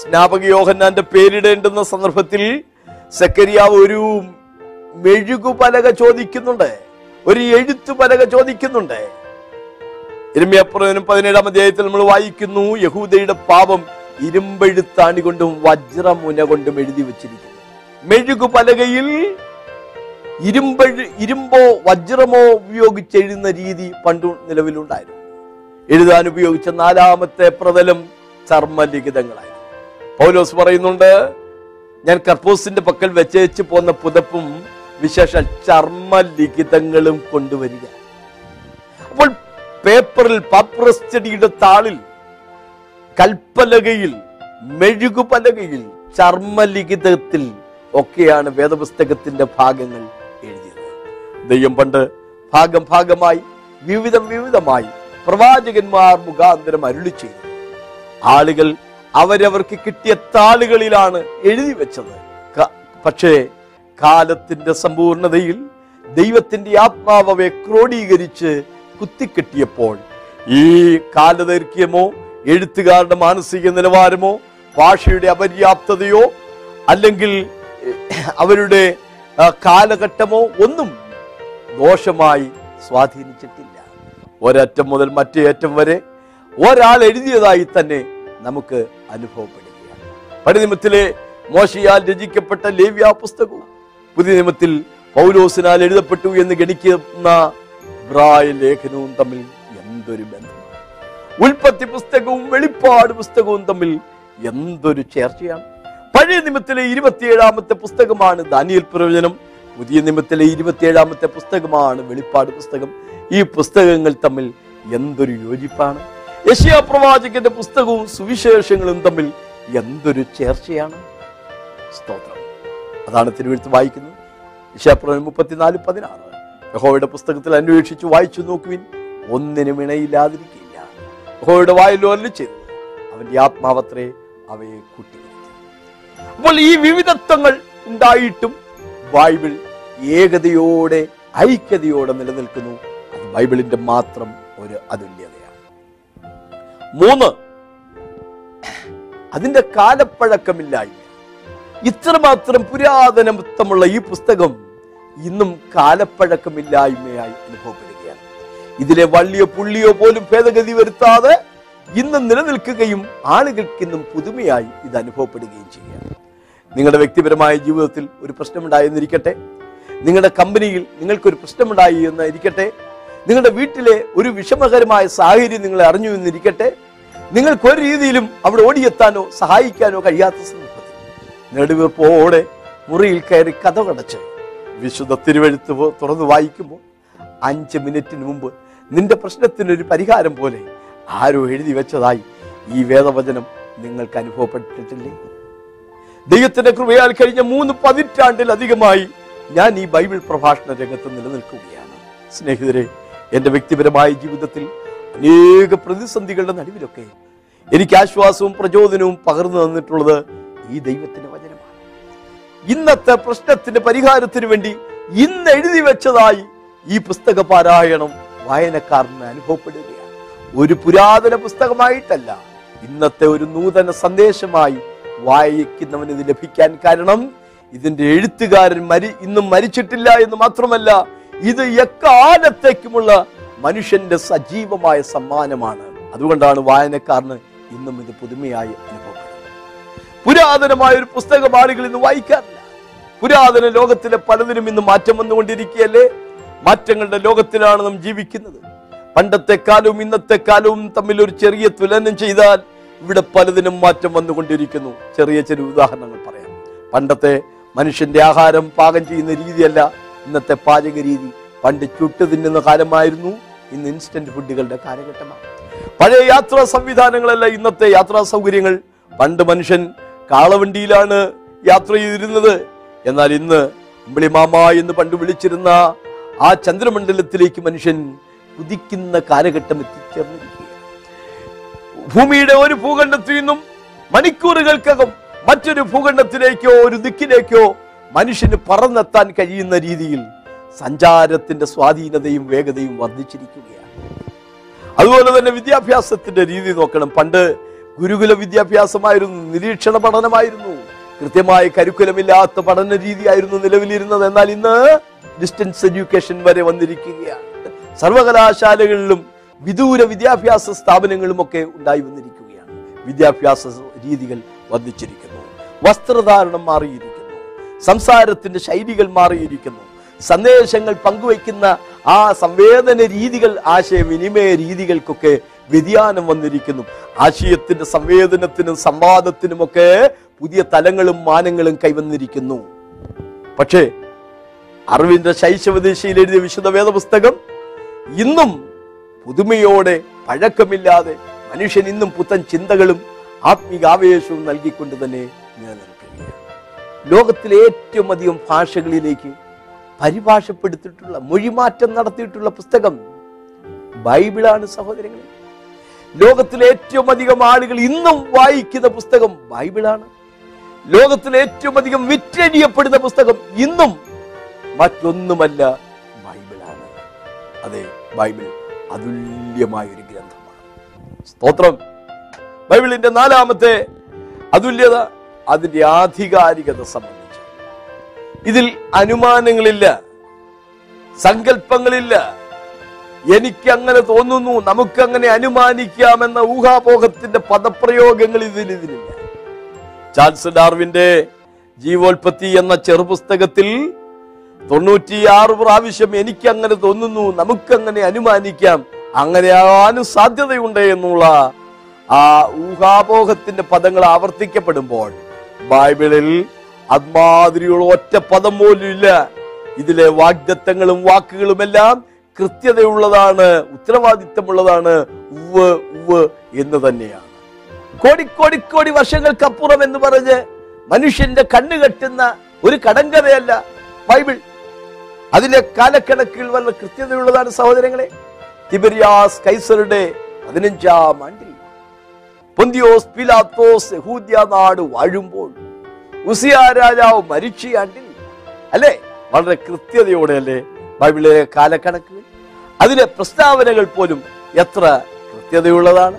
സ്നാപക യോഹന്നാന്റെ പേരിടേണ്ടുന്ന സന്ദർഭത്തിൽ സെക്കറിയാവ് ഒരു മെഴുകുപലക ചോദിക്കുന്നുണ്ട്, ഒരു എഴുത്തുപലക ചോദിക്കുന്നുണ്ട്. യിരെമ്യാപ്രവചനം 17 അധ്യായത്തിൽ നമ്മൾ വായിക്കുന്നു, യഹൂദയുടെ പാപം ഇരുമ്പെഴുത്താണി കൊണ്ടും വജ്രമുന കൊണ്ടും എഴുതി വച്ചിരിക്കുന്നു. മെഴുകു പലകയിൽ ഇരുമ്പോ വജ്രമോ ഉപയോഗിച്ച് എഴുതുന്ന രീതി പണ്ടു നിലവിലുണ്ടായിരുന്നു. എഴുതാൻ ഉപയോഗിച്ച 4 പ്രതലം ചർമ്മലിഖിതങ്ങളായിരുന്നു. പൗലോസ് പറയുന്നുണ്ട്, ഞാൻ കർപ്പൂസിന്റെ പക്കൽ വെച്ചേച്ച് പോന്ന പുതപ്പും വിശേഷ ചർമ്മലിഖിതങ്ങളും കൊണ്ടുവരിക. അപ്പോൾ പേപ്പറിൽ പാപ്പിറസ് ചെടിയുടെ താളിൽ, കൽപ്പലകയിൽ, മെഴുകുപലകയിൽ, ചർമ്മലിഖിതത്തിൽ ഒക്കെയാണ് വേദപുസ്തകത്തിന്റെ ഭാഗങ്ങൾ എഴുതിയത്. ദൈവം പണ്ട് ഭാഗം ഭാഗമായി വിവിധമായി പ്രവാചകന്മാർ മുഖാന്തരം അരുളി ചെയ്തു. ആളുകൾ അവരവർക്ക് കിട്ടിയ താളുകളിലാണ് എഴുതി വെച്ചത്. പക്ഷേ കാലത്തിന്റെ സമ്പൂർണതയിൽ ദൈവത്തിന്റെ ആത്മാവെ ക്രോഡീകരിച്ച് കുത്തിക്കെട്ടിയപ്പോൾ ഈ കാലദൈർഘ്യമോ എഴുത്തുകാരുടെ മാനസിക നിലവാരമോ ഭാഷയുടെ അപര്യാപ്തതയോ അല്ലെങ്കിൽ അവരുടെ കാലഘട്ടമോ ഒന്നും ദോഷമായി സ്വാധീനിച്ചിട്ടില്ല. ഒരറ്റം മുതൽ മറ്റേ അറ്റം വരെ ഒരാൾ എഴുതിയതായി തന്നെ നമുക്ക് അനുഭവപ്പെടുകയാണ്. പഴയ നിയമത്തിലെ മോശയാൽ രചിക്കപ്പെട്ട ലേവ്യ പുസ്തകവും പുതിയ നിയമത്തിൽ പൗലോസിനാൽ എഴുതപ്പെട്ടു എന്ന് ഗണിക്കുന്ന ഇബ്രായ ലേഖനവും തമ്മിൽ എന്തൊരു ബന്ധമാണ്! ഉൽപ്പത്തി പുസ്തകവും വെളിപ്പാട് പുസ്തകവും തമ്മിൽ എന്തൊരു ചേർച്ചയാണ്! പഴയ നിയമത്തിലെ 27-ാമത്തെ പുസ്തകമാണ് ദാനിയേൽ പ്രവചനം, പുതിയ നിയമത്തിലെ 27-ാമത്തെ പുസ്തകമാണ് വെളിപ്പാട് പുസ്തകം. ഈ പുസ്തകങ്ങൾ തമ്മിൽ എന്തൊരു യോജിപ്പാണ്! യെശയ്യാ പ്രവാചകന്റെ പുസ്തകവും സുവിശേഷങ്ങളും തമ്മിൽ എന്തൊരു ചേർച്ചയാണ്! സ്തോത്രം! അതാണ് തിരുവെഴുത്ത് വായിക്കുന്നത്. യെശയ്യാ പ്രവചനം 34:16 യഹോവയുടെ പുസ്തകത്തിൽ അന്വേഷിച്ചു വായിച്ചു നോക്കുവിൻ, ഒന്നിനും ഇണയില്ലാതിരിക്കില്ല. യഹോവയുടെ വായിലോ അല്ലി ചെയ്തു, അവന്റെ ആത്മാവത്രേ അവയെ കൂട്ടിയിരിക്കും. അപ്പോൾ ഈ വിവിധത്വങ്ങൾ ഉണ്ടായിട്ടും ബൈബിൾ ഏകതയോടെ ഐക്യതയോടെ നിലനിൽക്കുന്നു. അത് ബൈബിളിന്റെ മാത്രം ഒരു അതുല്യതയാണ്. 3, അതിന്റെ കാലപ്പഴക്കമില്ലായ്മ. ഇത്രമാത്രം പുരാതനത്വമുള്ള ഈ പുസ്തകം ഇന്നും കാലപ്പഴക്കമില്ലായ്മയായി അനുഭവപ്പെടുകയാണ്. ഇതിലെ വള്ളിയോ പുള്ളിയോ പോലും ഭേദഗതി വരുത്താതെ ഇന്നും നിലനിൽക്കുകയും ആളുകൾക്കിന്നും പുതുമയായി ഇത് അനുഭവപ്പെടുകയും ചെയ്യുകയാണ്. നിങ്ങളുടെ വ്യക്തിപരമായ ജീവിതത്തിൽ ഒരു പ്രശ്നമുണ്ടായെന്നിരിക്കട്ടെ, നിങ്ങളുടെ കമ്പനിയിൽ നിങ്ങൾക്കൊരു പ്രശ്നമുണ്ടായി എന്നിരിക്കട്ടെ, നിങ്ങളുടെ വീട്ടിലെ ഒരു വിഷമകരമായ സാഹചര്യം നിങ്ങൾ അറിഞ്ഞു എന്നിരിക്കട്ടെ, നിങ്ങൾക്കൊരു രീതിയിലും അവിടെ ഓടിയെത്താനോ സഹായിക്കാനോ കഴിയാത്ത സന്ദർഭത്തിൽ നെടുവീർപ്പോടെ മുറിയിൽ കയറി കതകടച്ച് വിശുദ്ധ തിരുവെഴുത്ത് തുറന്ന് വായിക്കുമ്പോൾ 5 മിനിറ്റിന് മുമ്പ് നിന്റെ പ്രശ്നത്തിനൊരു പരിഹാരം പോലെ ആരോ എഴുതി വെച്ചതായി ഈ വേദവചനം നിങ്ങൾക്ക് അനുഭവപ്പെട്ടിട്ടില്ലേ? ദൈവത്തിന്റെ കൃപയാൽ കഴിഞ്ഞ 3 പതിറ്റാണ്ടിലധികമായി ഞാൻ ഈ ബൈബിൾ പ്രഭാഷണ രംഗത്ത് നിലനിൽക്കുകയാണ്. സ്നേഹിതരെ, എൻ്റെ വ്യക്തിപരമായ ജീവിതത്തിൽ അനേക പ്രതിസന്ധികളുടെ നടുവിലൊക്കെ എനിക്ക് ആശ്വാസവും പ്രചോദനവും പകർന്നു തന്നിട്ടുള്ളത് ഈ ദൈവത്തിന്റെ വചനമാണ്. ഇന്നത്തെ പ്രശ്നത്തിന്റെ പരിഹാരത്തിന് വേണ്ടി ഇന്ന് എഴുതി വെച്ചതായി ഈ പുസ്തക പാരായണം വായനക്കാരന് അനുഭവപ്പെടുകയാണ്. ഒരു പുരാതന പുസ്തകമായിട്ടല്ല, ഇന്നത്തെ ഒരു നൂതന സന്ദേശമായി വായിക്കുന്നവന് ഇത് ലഭിക്കാൻ കാരണം ഇതിന്റെ എഴുത്തുകാരൻ ഇന്നും മരിച്ചിട്ടില്ല എന്ന് മാത്രമല്ല, ഇത് എക്കാലത്തേക്കുമുള്ള മനുഷ്യന്റെ സജീവമായ സമ്മാനമാണ്. അതുകൊണ്ടാണ് വായനക്കാരന് ഇന്നും ഇത് പുതുമയായി അനുഭവപ്പെടുന്നത്. പുരാതനമായ ഒരു പുസ്തകം ആളുകൾ ഇന്ന് വായിക്കാറില്ല. പുരാതന ലോകത്തിലെ പലതിനും ഇന്ന് മാറ്റം വന്നുകൊണ്ടിരിക്കുകയല്ലേ? മാറ്റങ്ങളുടെ ലോകത്തിലാണ് നാം ജീവിക്കുന്നത്. പണ്ടത്തെ കാലവും ഇന്നത്തെ കാലവും തമ്മിൽ ഒരു ചെറിയ തുലനം ചെയ്താൽ ഇവിടെ പലതിനും മാറ്റം വന്നുകൊണ്ടിരിക്കുന്നു. ചെറിയ ഉദാഹരണങ്ങൾ പറയാം. പണ്ടത്തെ മനുഷ്യന്റെ ആഹാരം പാകം ചെയ്യുന്ന രീതിയല്ല ഇന്നത്തെ പാചക രീതി. പണ്ട് ചുട്ടു തിന്നുന്ന കാലമായിരുന്നു, ഇന്ന് ഇൻസ്റ്റന്റ് ഫുഡുകളുടെ കാലഘട്ടമാണ്. പഴയ യാത്രാ സംവിധാനങ്ങളല്ല ഇന്നത്തെ യാത്രാ സൗകര്യങ്ങൾ. പണ്ട് മനുഷ്യൻ കാളവണ്ടിയിലാണ് യാത്ര ചെയ്തിരുന്നത്. എന്നാൽ ഇന്ന് അമ്പിളിമാമ എന്ന് പണ്ട് വിളിച്ചിരുന്ന ആ ചന്ദ്രമണ്ഡലത്തിലേക്ക് മനുഷ്യൻ കുതിക്കുന്ന കാലഘട്ടം എത്തിച്ചേർന്നിരിക്കുകയാണ്. ഭൂമിയുടെ ഒരു ഭൂഖണ്ഡത്തിൽ നിന്നും മണിക്കൂറുകൾക്കകം മറ്റൊരു ഭൂഖണ്ഡത്തിലേക്കോ ഒരു ദിക്കിലേക്കോ മനുഷ്യന് പറന്നെത്താൻ കഴിയുന്ന രീതിയിൽ സഞ്ചാരത്തിന്റെ സ്വാധീനതയും വേഗതയും വർദ്ധിച്ചിരിക്കുകയാണ്. അതുപോലെ തന്നെ വിദ്യാഭ്യാസത്തിന്റെ രീതി നോക്കണം. പണ്ട് ഗുരുകുല വിദ്യാഭ്യാസമായിരുന്നു, നിരീക്ഷണ പഠനമായിരുന്നു, കൃത്യമായ കരിക്കുലമില്ലാത്ത പഠന രീതിയായിരുന്നു നിലവിലിരുന്നത്. എന്നാൽ ഇന്ന് ഡിസ്റ്റൻസ് എഡ്യൂക്കേഷൻ വരെ വന്നിരിക്കുകയാണ്. സർവകലാശാലകളിലും വിദൂര വിദ്യാഭ്യാസ സ്ഥാപനങ്ങളുമൊക്കെ ഉണ്ടായി വന്നിരിക്കുകയാണ്. വിദ്യാഭ്യാസ രീതികൾ വർദ്ധിച്ചിരിക്കുന്നു, വസ്ത്രധാരണം മാറിയിരിക്കുന്നു, സംസാരത്തിന്റെ ശൈലികൾ മാറിയിരിക്കുന്നു, സന്ദേശങ്ങൾ പങ്കുവയ്ക്കുന്ന ആ സംവേദന രീതികൾ, ആശയവിനിമയ രീതികൾക്കൊക്കെ വ്യതിയാനം വന്നിരിക്കുന്നു. ആശയത്തിന്റെ സംവേദനത്തിനും സംവാദത്തിനുമൊക്കെ പുതിയ തലങ്ങളും മാനങ്ങളും കൈവന്നിരിക്കുന്നു. പക്ഷേ അറിവിന്റെ ശൈശവദിശയിൽ എഴുതിയ വിശുദ്ധ വേദപുസ്തകം ഇന്നും പുതുമയോടെ പഴക്കമില്ലാതെ മനുഷ്യൻ ഇന്നും പുത്തൻ ചിന്തകളും ആത്മീകാവേശവും നൽകിക്കൊണ്ട് തന്നെ നിലനിൽക്കുകയാണ്. ലോകത്തിലെ ഏറ്റവും അധികം ഭാഷകളിലേക്ക് പരിഭാഷപ്പെടുത്തിയിട്ടുള്ള, മൊഴിമാറ്റം നടത്തിയിട്ടുള്ള പുസ്തകം ബൈബിളാണ് സഹോദരങ്ങളെ. ലോകത്തിലെ ഏറ്റവും അധികം ആളുകൾ ഇന്നും വായിക്കുന്ന പുസ്തകം ബൈബിളാണ്. ലോകത്തിലെ ഏറ്റവും അധികം വിറ്റഴിയപ്പെടുന്ന പുസ്തകം ഇന്നും മറ്റൊന്നുമല്ല, ബൈബിളാണ്. അതെ, ബൈബിൾ അതുല്യമായ ഒരു ഗ്രന്ഥമാണ്. സ്തോത്രം! ബൈബിളിന്റെ 4-മത്തെ അതുല്യത അതിന്റെ ആധികാരികത സംബന്ധിച്ച്. ഇതിൽ അനുമാനങ്ങളില്ല, സങ്കല്പങ്ങളില്ല. എനിക്കങ്ങനെ തോന്നുന്നു, നമുക്കങ്ങനെ അനുമാനിക്കാമെന്ന ഊഹാപോഹത്തിന്റെ പദപ്രയോഗങ്ങൾ ഇതിനില്ല. ചാൾസ് ഡാർവിന്റെ ജീവോൽപത്തി എന്ന ചെറുപുസ്തകത്തിൽ 96 പ്രാവശ്യം എനിക്കങ്ങനെ തോന്നുന്നു, നമുക്കങ്ങനെ അനുമാനിക്കാം, അങ്ങനെയാവാനും സാധ്യതയുണ്ട് എന്നുള്ള ആ ഊഹാപോഹത്തിന്റെ പദങ്ങൾ ആവർത്തിക്കപ്പെടുമ്പോൾ ബൈബിളിൽ അത്മാതിരിയുള്ള ഒറ്റ പദം പോലും ഇല്ല. ഇതിലെ വാഗ്ദത്തങ്ങളും വാക്കുകളുമെല്ലാം കൃത്യതയുള്ളതാണ്, ഉത്തരവാദിത്തമുള്ളതാണ്, ഉവ് ഉവ് എന്ന് തന്നെയാണ്. കോടിക്കോടിക്കോടി വർഷങ്ങൾക്കപ്പുറം എന്ന് പറഞ്ഞ് മനുഷ്യന്റെ കണ്ണു കെട്ടുന്ന ഒരു കടങ്കഥയല്ല ബൈബിൾ. അതിലെ കാലക്കണക്കിൽ വളരെ കൃത്യതയുള്ളതാണ് സഹോദരങ്ങളെ. തിബരിയാസ് കൈസറുടെ 15-ാം ആണ്ടിൽ പൊന്തിയോസ് പീലാത്തോസ് യഹൂദ്യ നാട് വാഴുമ്പോൾ, ഉസിയാ രാജാവ് മരിച്ച ആണ്ടിൽ, അല്ലേ, വളരെ കൃത്യതയോടെ അല്ലേ ബൈബിളിലെ കാലക്കണക്കുകൾ, അതിലെ പ്രസ്താവനകൾ പോലും എത്ര കൃത്യതയുള്ളതാണ്.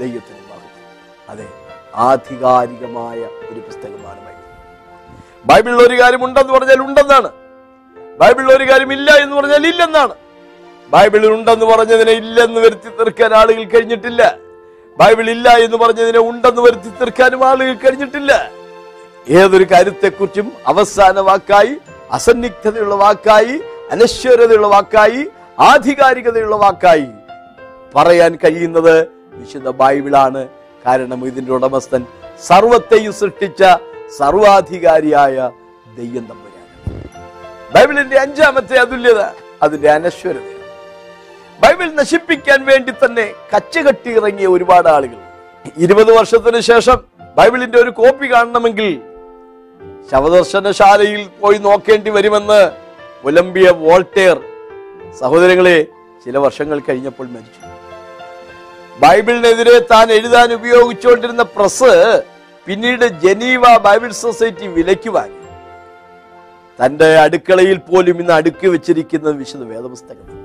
ദൈവത്തിന്റെ മഹത്വം. അതെ, ആധികാരികമായ ഒരു പുസ്തകമാണ് ബൈബിൾ. ബൈബിളിൽ ഒരു കാര്യം ഉണ്ടെന്ന് പറഞ്ഞാൽ ഉണ്ടെന്നാണ്, ബൈബിളിൽ ഒരു കാര്യം ഇല്ല എന്ന് പറഞ്ഞാൽ ഇല്ലെന്നാണ്. ബൈബിളിൽ ഉണ്ടെന്ന് പറഞ്ഞതിനെ ഇല്ലെന്ന് വരുത്തി തീർക്കാൻ ആളുകൾ കഴിഞ്ഞിട്ടില്ല. ബൈബിൾ ഇല്ല എന്ന് പറഞ്ഞതിനെ ഉണ്ടെന്ന് വരുത്തി തീർക്കാനും ആളുകൾ കഴിഞ്ഞിട്ടില്ല. ഏതൊരു കാര്യത്തെക്കുറിച്ചും അവസാന വാക്കായി, അസന്നിഗ്ധതയുള്ള വാക്കായി, അനശ്വരതയുള്ള വാക്കായി, ആധികാരികതയുള്ള വാക്കായി പറയാൻ കഴിയുന്നത് വിശുദ്ധ ബൈബിളാണ്. കാരണം ഇതിൻ്റെ ഉടമസ്ഥൻ സർവത്തെയും സൃഷ്ടിച്ച സർവാധികാരിയായ ദൈവം തമ്പുരാനാണ്. ബൈബിളിന്റെ 5-മത്തെ അതുല്യത അതിന്റെ അനശ്വരതയാണ്. ബൈബിൾ നശിപ്പിക്കാൻ വേണ്ടി തന്നെ കച്ചകെട്ടി ഇറങ്ങിയ ഒരുപാട് ആളുകൾ. 20 വർഷത്തിന് ശേഷം ബൈബിളിന്റെ ഒരു കോപ്പി കാണണമെങ്കിൽ ശവദർശനശാലയിൽ പോയി നോക്കേണ്ടി വരുമെന്ന് ഒലമ്പിയ വോൾട്ടേർ സഹോദരങ്ങളെ ചില വർഷങ്ങൾ കഴിഞ്ഞപ്പോൾ മരിച്ചു. ബൈബിളിനെതിരെ താൻ എഴുതാൻ ഉപയോഗിച്ചുകൊണ്ടിരുന്ന പ്രസ് പിന്നീട് ജനീവ ബൈബിൾ സൊസൈറ്റി വിലയ്ക്ക് വാങ്ങി. തൻ്റെ അടുക്കളയിൽ പോലും ഇന്ന് അടുക്കി വെച്ചിരിക്കുന്നത് വിശുദ്ധ വേദപുസ്തകമാണ്.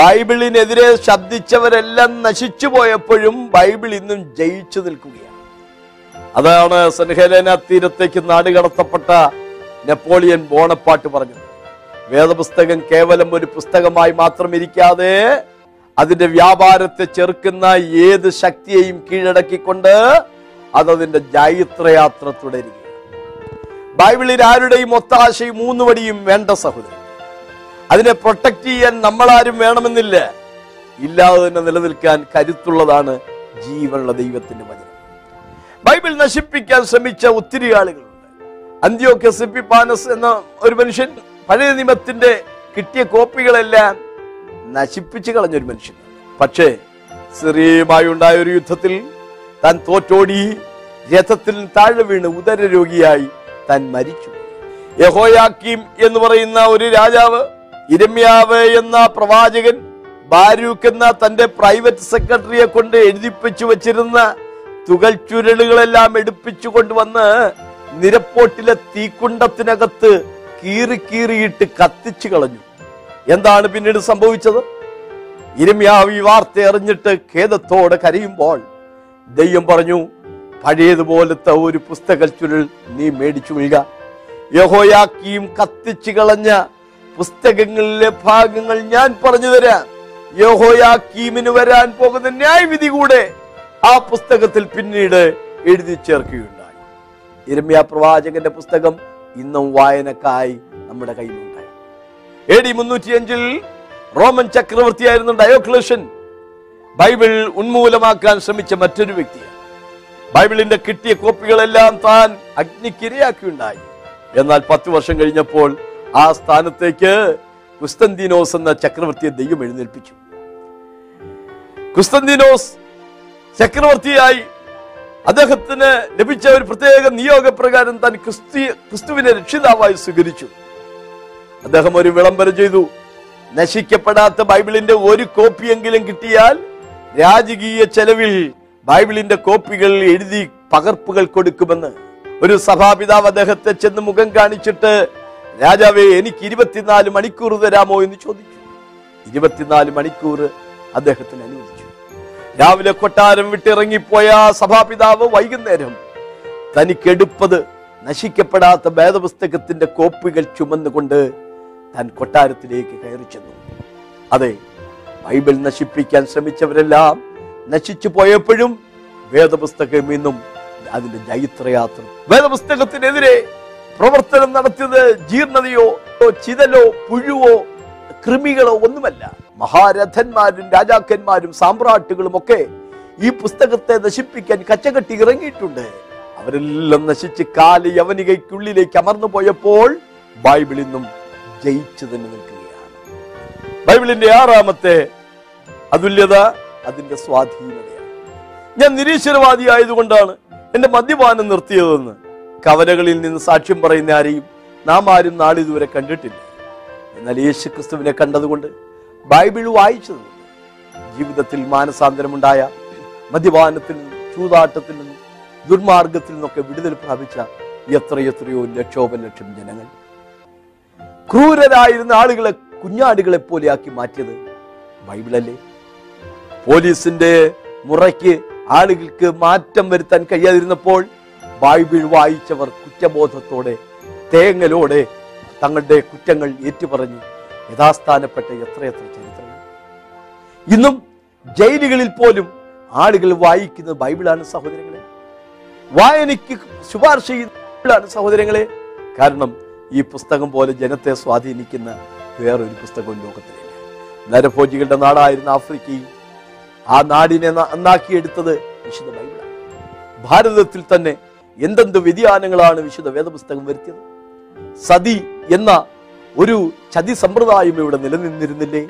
ബൈബിളിനെതിരെ ശബ്ദിച്ചവരെല്ലാം നശിച്ചു പോയപ്പോഴും ബൈബിൾ ഇന്നും ജയിച്ചു നിൽക്കുകയാണ്. അതാണ് സൻഹേലേന തീരത്തേക്ക് നാടുകടത്തപ്പെട്ട നെപ്പോളിയൻ ബോണപ്പാട്ട് പറഞ്ഞത്. വേദപുസ്തകം കേവലം ഒരു പുസ്തകമായി മാത്രം ഇരിക്കാതെ അതിന്റെ വ്യാപാരത്തെ ചെറുക്കുന്ന ഏത് ശക്തിയെയും കീഴടക്കിക്കൊണ്ട് അതതിന്റെ ജൈത്രയാത്ര തുടരുക. ബൈബിളിൽ ആരുടെയും ഒത്താശയും ഊന്നുവടിയും വേണ്ട സഹോദരൻ. അതിനെ പ്രൊട്ടക്ട് ചെയ്യാൻ നമ്മളാരും വേണമെന്നില്ല. ഇല്ലാതെ തന്നെ നിലനിൽക്കാൻ കരുത്തുള്ളതാണ് ജീവനുള്ള ദൈവത്തിന്റെ വചനം. ബൈബിൾ നശിപ്പിക്കാൻ ശ്രമിച്ച ഒത്തിരി ആളുകളുണ്ട്. അന്ത്യോക്യസ് എപ്പിഫാനസ് എന്ന ഒരു മനുഷ്യൻ പഴയ നിയമത്തിന്റെ കിട്ടിയ കോപ്പികളെല്ലാം നശിപ്പിച്ചു കളഞ്ഞൊരു മനുഷ്യൻ. പക്ഷേ സിറിയയുമായി ഉണ്ടായ ഒരു യുദ്ധത്തിൽ താൻ തോറ്റോടി രഥത്തിൽ താഴെ വീണ് ഉദരരോഗിയായി താൻ മരിച്ചു. യഹോയാക്കീം എന്ന് പറയുന്ന ഒരു രാജാവ്, ഇരമ്യാവ് എന്ന പ്രവാചകൻ, ബാരൂക്ക് എന്ന തന്റെ പ്രൈവറ്റ് സെക്രട്ടറിയെ കൊണ്ട് എഴുതിപ്പിച്ചു വച്ചിരുന്ന തുകൽ ചുരുളുകളെല്ലാം എടുപ്പിച്ചു കൊണ്ടുവന്ന് നിരപ്പോട്ടിലെ തീക്കുണ്ടത്തിനകത്ത് കീറിയിട്ട് കത്തിച്ചു കളഞ്ഞു. എന്താണ് പിന്നീട് സംഭവിച്ചത്? ഇരമ്യാവ് ഈ വാർത്ത അറിഞ്ഞിട്ട് ഖേദത്തോടെ കരയുമ്പോൾ ദൈവം പറഞ്ഞു, പഴയതുപോലത്തെ ഒരു പുസ്തക ചുരുൾ നീ മേടിച്ചു വീഴുക. യഹോയാക്കീം കത്തിച്ചു കളഞ്ഞ പുസ്തകങ്ങളിലെ ഭാഗങ്ങൾ ഞാൻ പറഞ്ഞു തരാം. യഹോയാക്കീമിന് വരാൻ പോകുന്ന ന്യായവിധി കൂടെ ആ പുസ്തകത്തിൽ പിന്നീട് എഴുതി ചേർക്കുകയുണ്ടായി. യിരെമ്യാ പ്രവാചകന്റെ പുസ്തകം ഇന്നും വായനക്കായി നമ്മുടെ കയ്യിലുണ്ടായി. AD 305 റോമൻ ചക്രവർത്തിയായിരുന്ന ഡയോക്ലേഷ്യൻ ബൈബിൾ ഉന്മൂലമാക്കാൻ ശ്രമിച്ച മറ്റൊരു വ്യക്തിയാണ്. ബൈബിളിന്റെ കിട്ടിയ കോപ്പികളെല്ലാം താൻ അഗ്നിക്കിരയാക്കിയുണ്ടായി. എന്നാൽ 10 വർഷം കഴിഞ്ഞപ്പോൾ ആ സ്ഥാനത്തേക്ക് കുസ്തന്തീനോസ് എന്ന ചക്രവർത്തിയെ ദൈവം എഴുന്നേൽപ്പിച്ചു. കുസ്തന്തീനോസ് ചക്രവർത്തിയായി അദ്ദേഹത്തിന് ലഭിച്ച ഒരു പ്രത്യേക നിയോഗപ്രകാരം താൻ ക്രിസ്തുവിനെ രക്ഷിതാവായി സ്വീകരിച്ചു. അദ്ദേഹം ഒരു വിളംബരം ചെയ്തു, നശിക്കപ്പെടാത്ത ബൈബിളിന്റെ ഒരു കോപ്പിയെങ്കിലും കിട്ടിയാൽ രാജകീയ ചെലവിൽ ബൈബിളിന്റെ കോപ്പികൾ എഴുതി പകർപ്പുകൾ കൊടുക്കുമെന്ന്. ഒരു സഭാപിതാവ് അദ്ദേഹത്തെ ചെന്ന് മുഖം കാണിച്ചിട്ട്, രാജാവേ, എനിക്ക് 24 മണിക്കൂർ തരാമോ എന്ന് ചോദിച്ചു. 24 മണിക്കൂർ അദ്ദേഹത്തിന് അനുവദിച്ചു. രാവിലെ കൊട്ടാരം വിട്ടിറങ്ങിപ്പോയ സഭാപിതാവ് വൈകുന്നേരം തനിക്കെടുപ്പത് നശിക്കപ്പെടാത്ത വേദപുസ്തകത്തിന്റെ കോപ്പികൾ ചുമന്നുകൊണ്ട് താൻ കൊട്ടാരത്തിലേക്ക് കയറി ചെന്നു. അതെ, ബൈബിൾ നശിപ്പിക്കാൻ ശ്രമിച്ചവരെല്ലാം നശിച്ചു പോയപ്പോഴും വേദപുസ്തകം ഇന്നും അതിന്റെ ജൈത്രയാത്ര. വേദപുസ്തകത്തിനെതിരെ പ്രവർത്തനം നടത്തിയത് ജീർണതയോ ചിതലോ പുഴുവോ കൃമികളോ ഒന്നുമല്ല. മഹാരഥന്മാരും രാജാക്കന്മാരും സാമ്രാട്ടുകളും ഒക്കെ ഈ പുസ്തകത്തെ നശിപ്പിക്കാൻ കച്ചകെട്ടി ഇറങ്ങിയിട്ടുണ്ട്. അവരെല്ലാം നശിച്ച് കാലി യവനികയ്ക്കുള്ളിലേക്ക് അമർന്നു പോയപ്പോൾ ബൈബിൾ ഇന്നും ജയിച്ചു തന്നെ നിൽക്കുകയാണ്. ബൈബിളിന്റെ ആറാമത്തെ അതുല്യത അതിന്റെ സ്വാധീനതയാണ്. ഞാൻ നിരീശ്വരവാദി ആയതുകൊണ്ടാണ് എന്റെ മദ്യപാനം നിർത്തിയതെന്ന് കവലകളിൽ നിന്ന് സാക്ഷ്യം പറയുന്ന ആരെയും നാം ആരും നാളിതുവരെ കണ്ടിട്ടില്ല. എന്നാൽ യേശു ക്രിസ്തുവിനെ കണ്ടതുകൊണ്ട്, ബൈബിൾ വായിച്ചത്, ജീവിതത്തിൽ മാനസാന്തരമുണ്ടായ മദ്യപാനത്തിൽ നിന്നും ചൂതാട്ടത്തിൽ നിന്നും ദുർമാർഗത്തിൽ നിന്നൊക്കെ വിടുതൽ പ്രാപിച്ച എത്രയെത്രയോ ലക്ഷോപലക്ഷം ജനങ്ങൾ ക്രൂരരായിരുന്ന ആളുകളെ കുഞ്ഞാടുകളെ പോലെ ആക്കി മാറ്റിയത് ബൈബിളല്ലേ? പോലീസിന്റെ മുറയ്ക്ക് ആളുകൾക്ക് മാറ്റം വരുത്താൻ കഴിയാതിരുന്നപ്പോൾ ബൈബിൾ വായിച്ചവർ കുറ്റബോധത്തോടെ തേങ്ങലോടെ തങ്ങളുടെ കുറ്റങ്ങൾ ഏറ്റുപറഞ്ഞ് യഥാസ്ഥാനപ്പെട്ട എത്രയെത്ര ചരിത്രങ്ങൾ. ഇന്നും ജയിലുകളിൽ പോലും ആളുകൾ വായിക്കുന്ന ബൈബിളാണ് സഹോദരങ്ങളെ. വായനയ്ക്ക് ശുപാർശ ചെയ്യുന്നതാണ് സഹോദരങ്ങളെ. കാരണം ഈ പുസ്തകം പോലെ ജനത്തെ സ്വാധീനിക്കുന്ന വേറൊരു പുസ്തകവും ലോകത്തിലില്ല. നരഭോജികളുടെ നാടായിരുന്ന ആഫ്രിക്കയിൽ ആ നാടിനെ നന്നാക്കിയെടുത്തത് വിശുദ്ധ ബൈബിളാണ്. ഭാരതത്തിൽ തന്നെ എന്തെന്ത് വ്യതിയാനങ്ങളാണ് വിശുദ്ധ വേദപുസ്തകം വരുത്തിയത്. സതി എന്ന ഒരു ചതി സമ്പ്രദായം ഇവിടെ നിലനിന്നിരുന്നില്ലേ?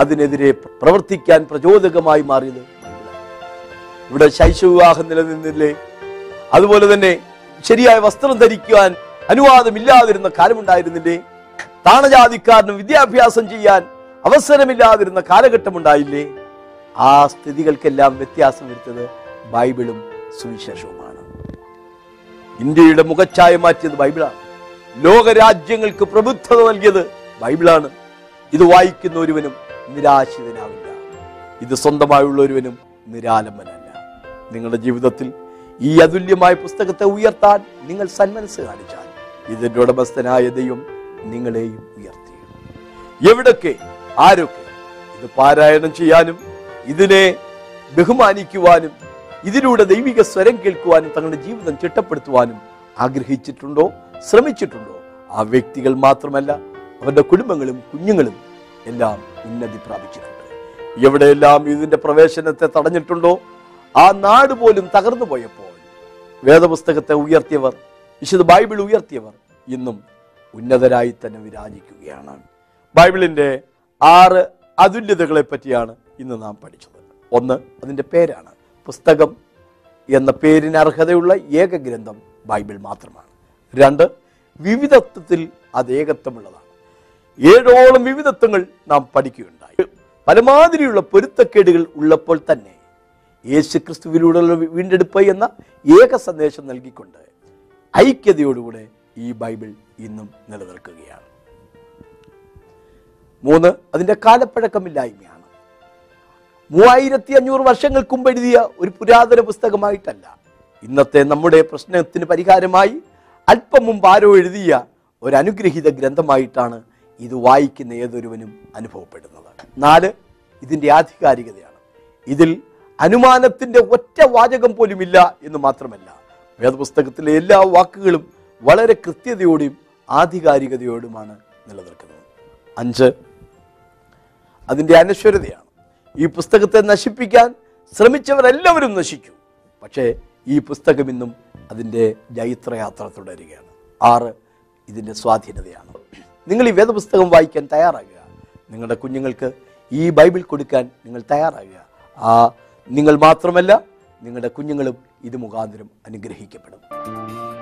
അതിനെതിരെ പ്രവർത്തിക്കാൻ പ്രചോദകമായി മാറിയത് ബൈബിളാണ്. ഇവിടെ ശൈശവിവാഹം നിലനിന്നില്ലേ? അതുപോലെ തന്നെ ശരിയായ വസ്ത്രം ധരിക്കുവാൻ അനുവാദമില്ലാതിരുന്ന കാലമുണ്ടായിരുന്നില്ലേ? താണജാതിക്കാരനും വിദ്യാഭ്യാസം ചെയ്യാൻ അവസരമില്ലാതിരുന്ന കാലഘട്ടമുണ്ടായില്ലേ? ആ സ്ഥിതികൾക്കെല്ലാം വ്യത്യാസം വരുത്തിയത് ബൈബിളും സുവിശേഷവുമാണ്. ഇന്ത്യയുടെ മുഖച്ഛായ മാറ്റിയത് ബൈബിളാണ്. ലോകരാജ്യങ്ങൾക്ക് പ്രബുദ്ധത നൽകിയത് ബൈബിളാണ്. ഇത് വായിക്കുന്ന ഒരുവനും നിരാശിതനാവില്ല. ഇത് സ്വന്തമായുള്ള ഒരുവനും നിരാലംബനല്ല. നിങ്ങളുടെ ജീവിതത്തിൽ ഈ അതുല്യമായ പുസ്തകത്തെ ഉയർത്താൻ നിങ്ങൾ സന്മനസ് കാണിച്ചാൽ ഇതിൻ്റെ ഉടമസ്ഥനായ ദൈവം നിങ്ങളെയും ഉയർത്തി. എവിടൊക്കെ ആരൊക്കെ ഇത് പാരായണം ചെയ്യാനും ഇതിനെ ബഹുമാനിക്കുവാനും ഇതിലൂടെ ദൈവിക സ്വരം കേൾക്കുവാനും തങ്ങളുടെ ജീവിതം ചിട്ടപ്പെടുത്തുവാനും ആഗ്രഹിച്ചിട്ടുണ്ടോ, ശ്രമിച്ചിട്ടുണ്ടോ, ആ വ്യക്തികൾ മാത്രമല്ല അവരുടെ കുടുംബങ്ങളും കുഞ്ഞുങ്ങളും എല്ലാം ഉന്നതി പ്രാപിച്ചിട്ടുണ്ട്. എവിടെയെല്ലാം ഇതിൻ്റെ പ്രവേശനത്തെ തടഞ്ഞിട്ടുണ്ടോ ആ നാട് പോലും തകർന്നു പോയപ്പോൾ വേദപുസ്തകത്തെ ഉയർത്തിയവർ, വിശുദ്ധ ബൈബിൾ ഉയർത്തിയവർ ഇന്നും ഉന്നതരായി തന്നെ വിരാജിക്കുകയാണ്. ബൈബിളിൻ്റെ 6 അതുല്യതകളെ പറ്റിയാണ് ഇന്ന് നാം പഠിച്ചത്. ഒന്ന്, അതിൻ്റെ പേരാണ്. പുസ്തകം എന്ന പേരിന് അർഹതയുള്ള ഏക ഗ്രന്ഥം ബൈബിൾ മാത്രമാണ്. 2, വിവിധത്വത്തിൽ അത് ഏകത്വമുള്ളതാണ്. 7ഓളം വിവിധത്വങ്ങൾ നാം പഠിക്കുകയുണ്ടായി. പലമാതിരിയുള്ള പൊരുത്തക്കേടുകൾ ഉള്ളപ്പോൾ തന്നെ യേശു ക്രിസ്തുവിലൂടെയുള്ള വീണ്ടെടുപ്പ് എന്ന ഏക സന്ദേശം നൽകിക്കൊണ്ട് ഐക്യതയോടുകൂടെ ഈ ബൈബിൾ ഇന്നും നിലനിൽക്കുകയാണ്. 3, അതിൻ്റെ കാലപ്പഴക്കമില്ലായ്മയാണ്. 3500 വർഷങ്ങൾക്ക് മുമ്പ് എഴുതിയ ഒരു പുരാതന പുസ്തകമായിട്ടല്ല, ഇന്നത്തെ നമ്മുടെ പ്രശ്നത്തിന് പരിഹാരമായി അല്പം മുമ്പ് ആരോ എഴുതിയ ഒരു അനുഗ്രഹീത ഗ്രന്ഥമായിട്ടാണ് ഇത് വായിക്കുന്ന ഏതൊരുവനും അനുഭവപ്പെടുന്നത്. 4, ഇതിൻ്റെ ആധികാരികതയാണ്. ഇതിൽ അനുമാനത്തിൻ്റെ ഒറ്റ വാചകം പോലുമില്ല എന്ന് മാത്രമല്ല, വേദപുസ്തകത്തിലെ എല്ലാ വാക്കുകളും വളരെ കൃത്യതയോടും ആധികാരികതയോടുമാണ് നിലനിൽക്കുന്നത്. 5, അതിൻ്റെ അനശ്വരതയാണ്. ഈ പുസ്തകത്തെ നശിപ്പിക്കാൻ ശ്രമിച്ചവരെല്ലാവരും നശിച്ചു. പക്ഷേ ഈ പുസ്തകം ഇന്നും അതിൻ്റെ ജൈത്രയാത്ര തുടരുകയാണ്. 6, ഇതിൻ്റെ സ്വാധീനതയാണ്. നിങ്ങൾ ഈ വേദപുസ്തകം വായിക്കാൻ തയ്യാറാകുക. നിങ്ങളുടെ കുഞ്ഞുങ്ങൾക്ക് ഈ ബൈബിൾ കൊടുക്കാൻ നിങ്ങൾ തയ്യാറാകുക. നിങ്ങൾ മാത്രമല്ല, നിങ്ങളുടെ കുഞ്ഞുങ്ങളും ഇത് മുഖാന്തരം അനുഗ്രഹിക്കപ്പെടും.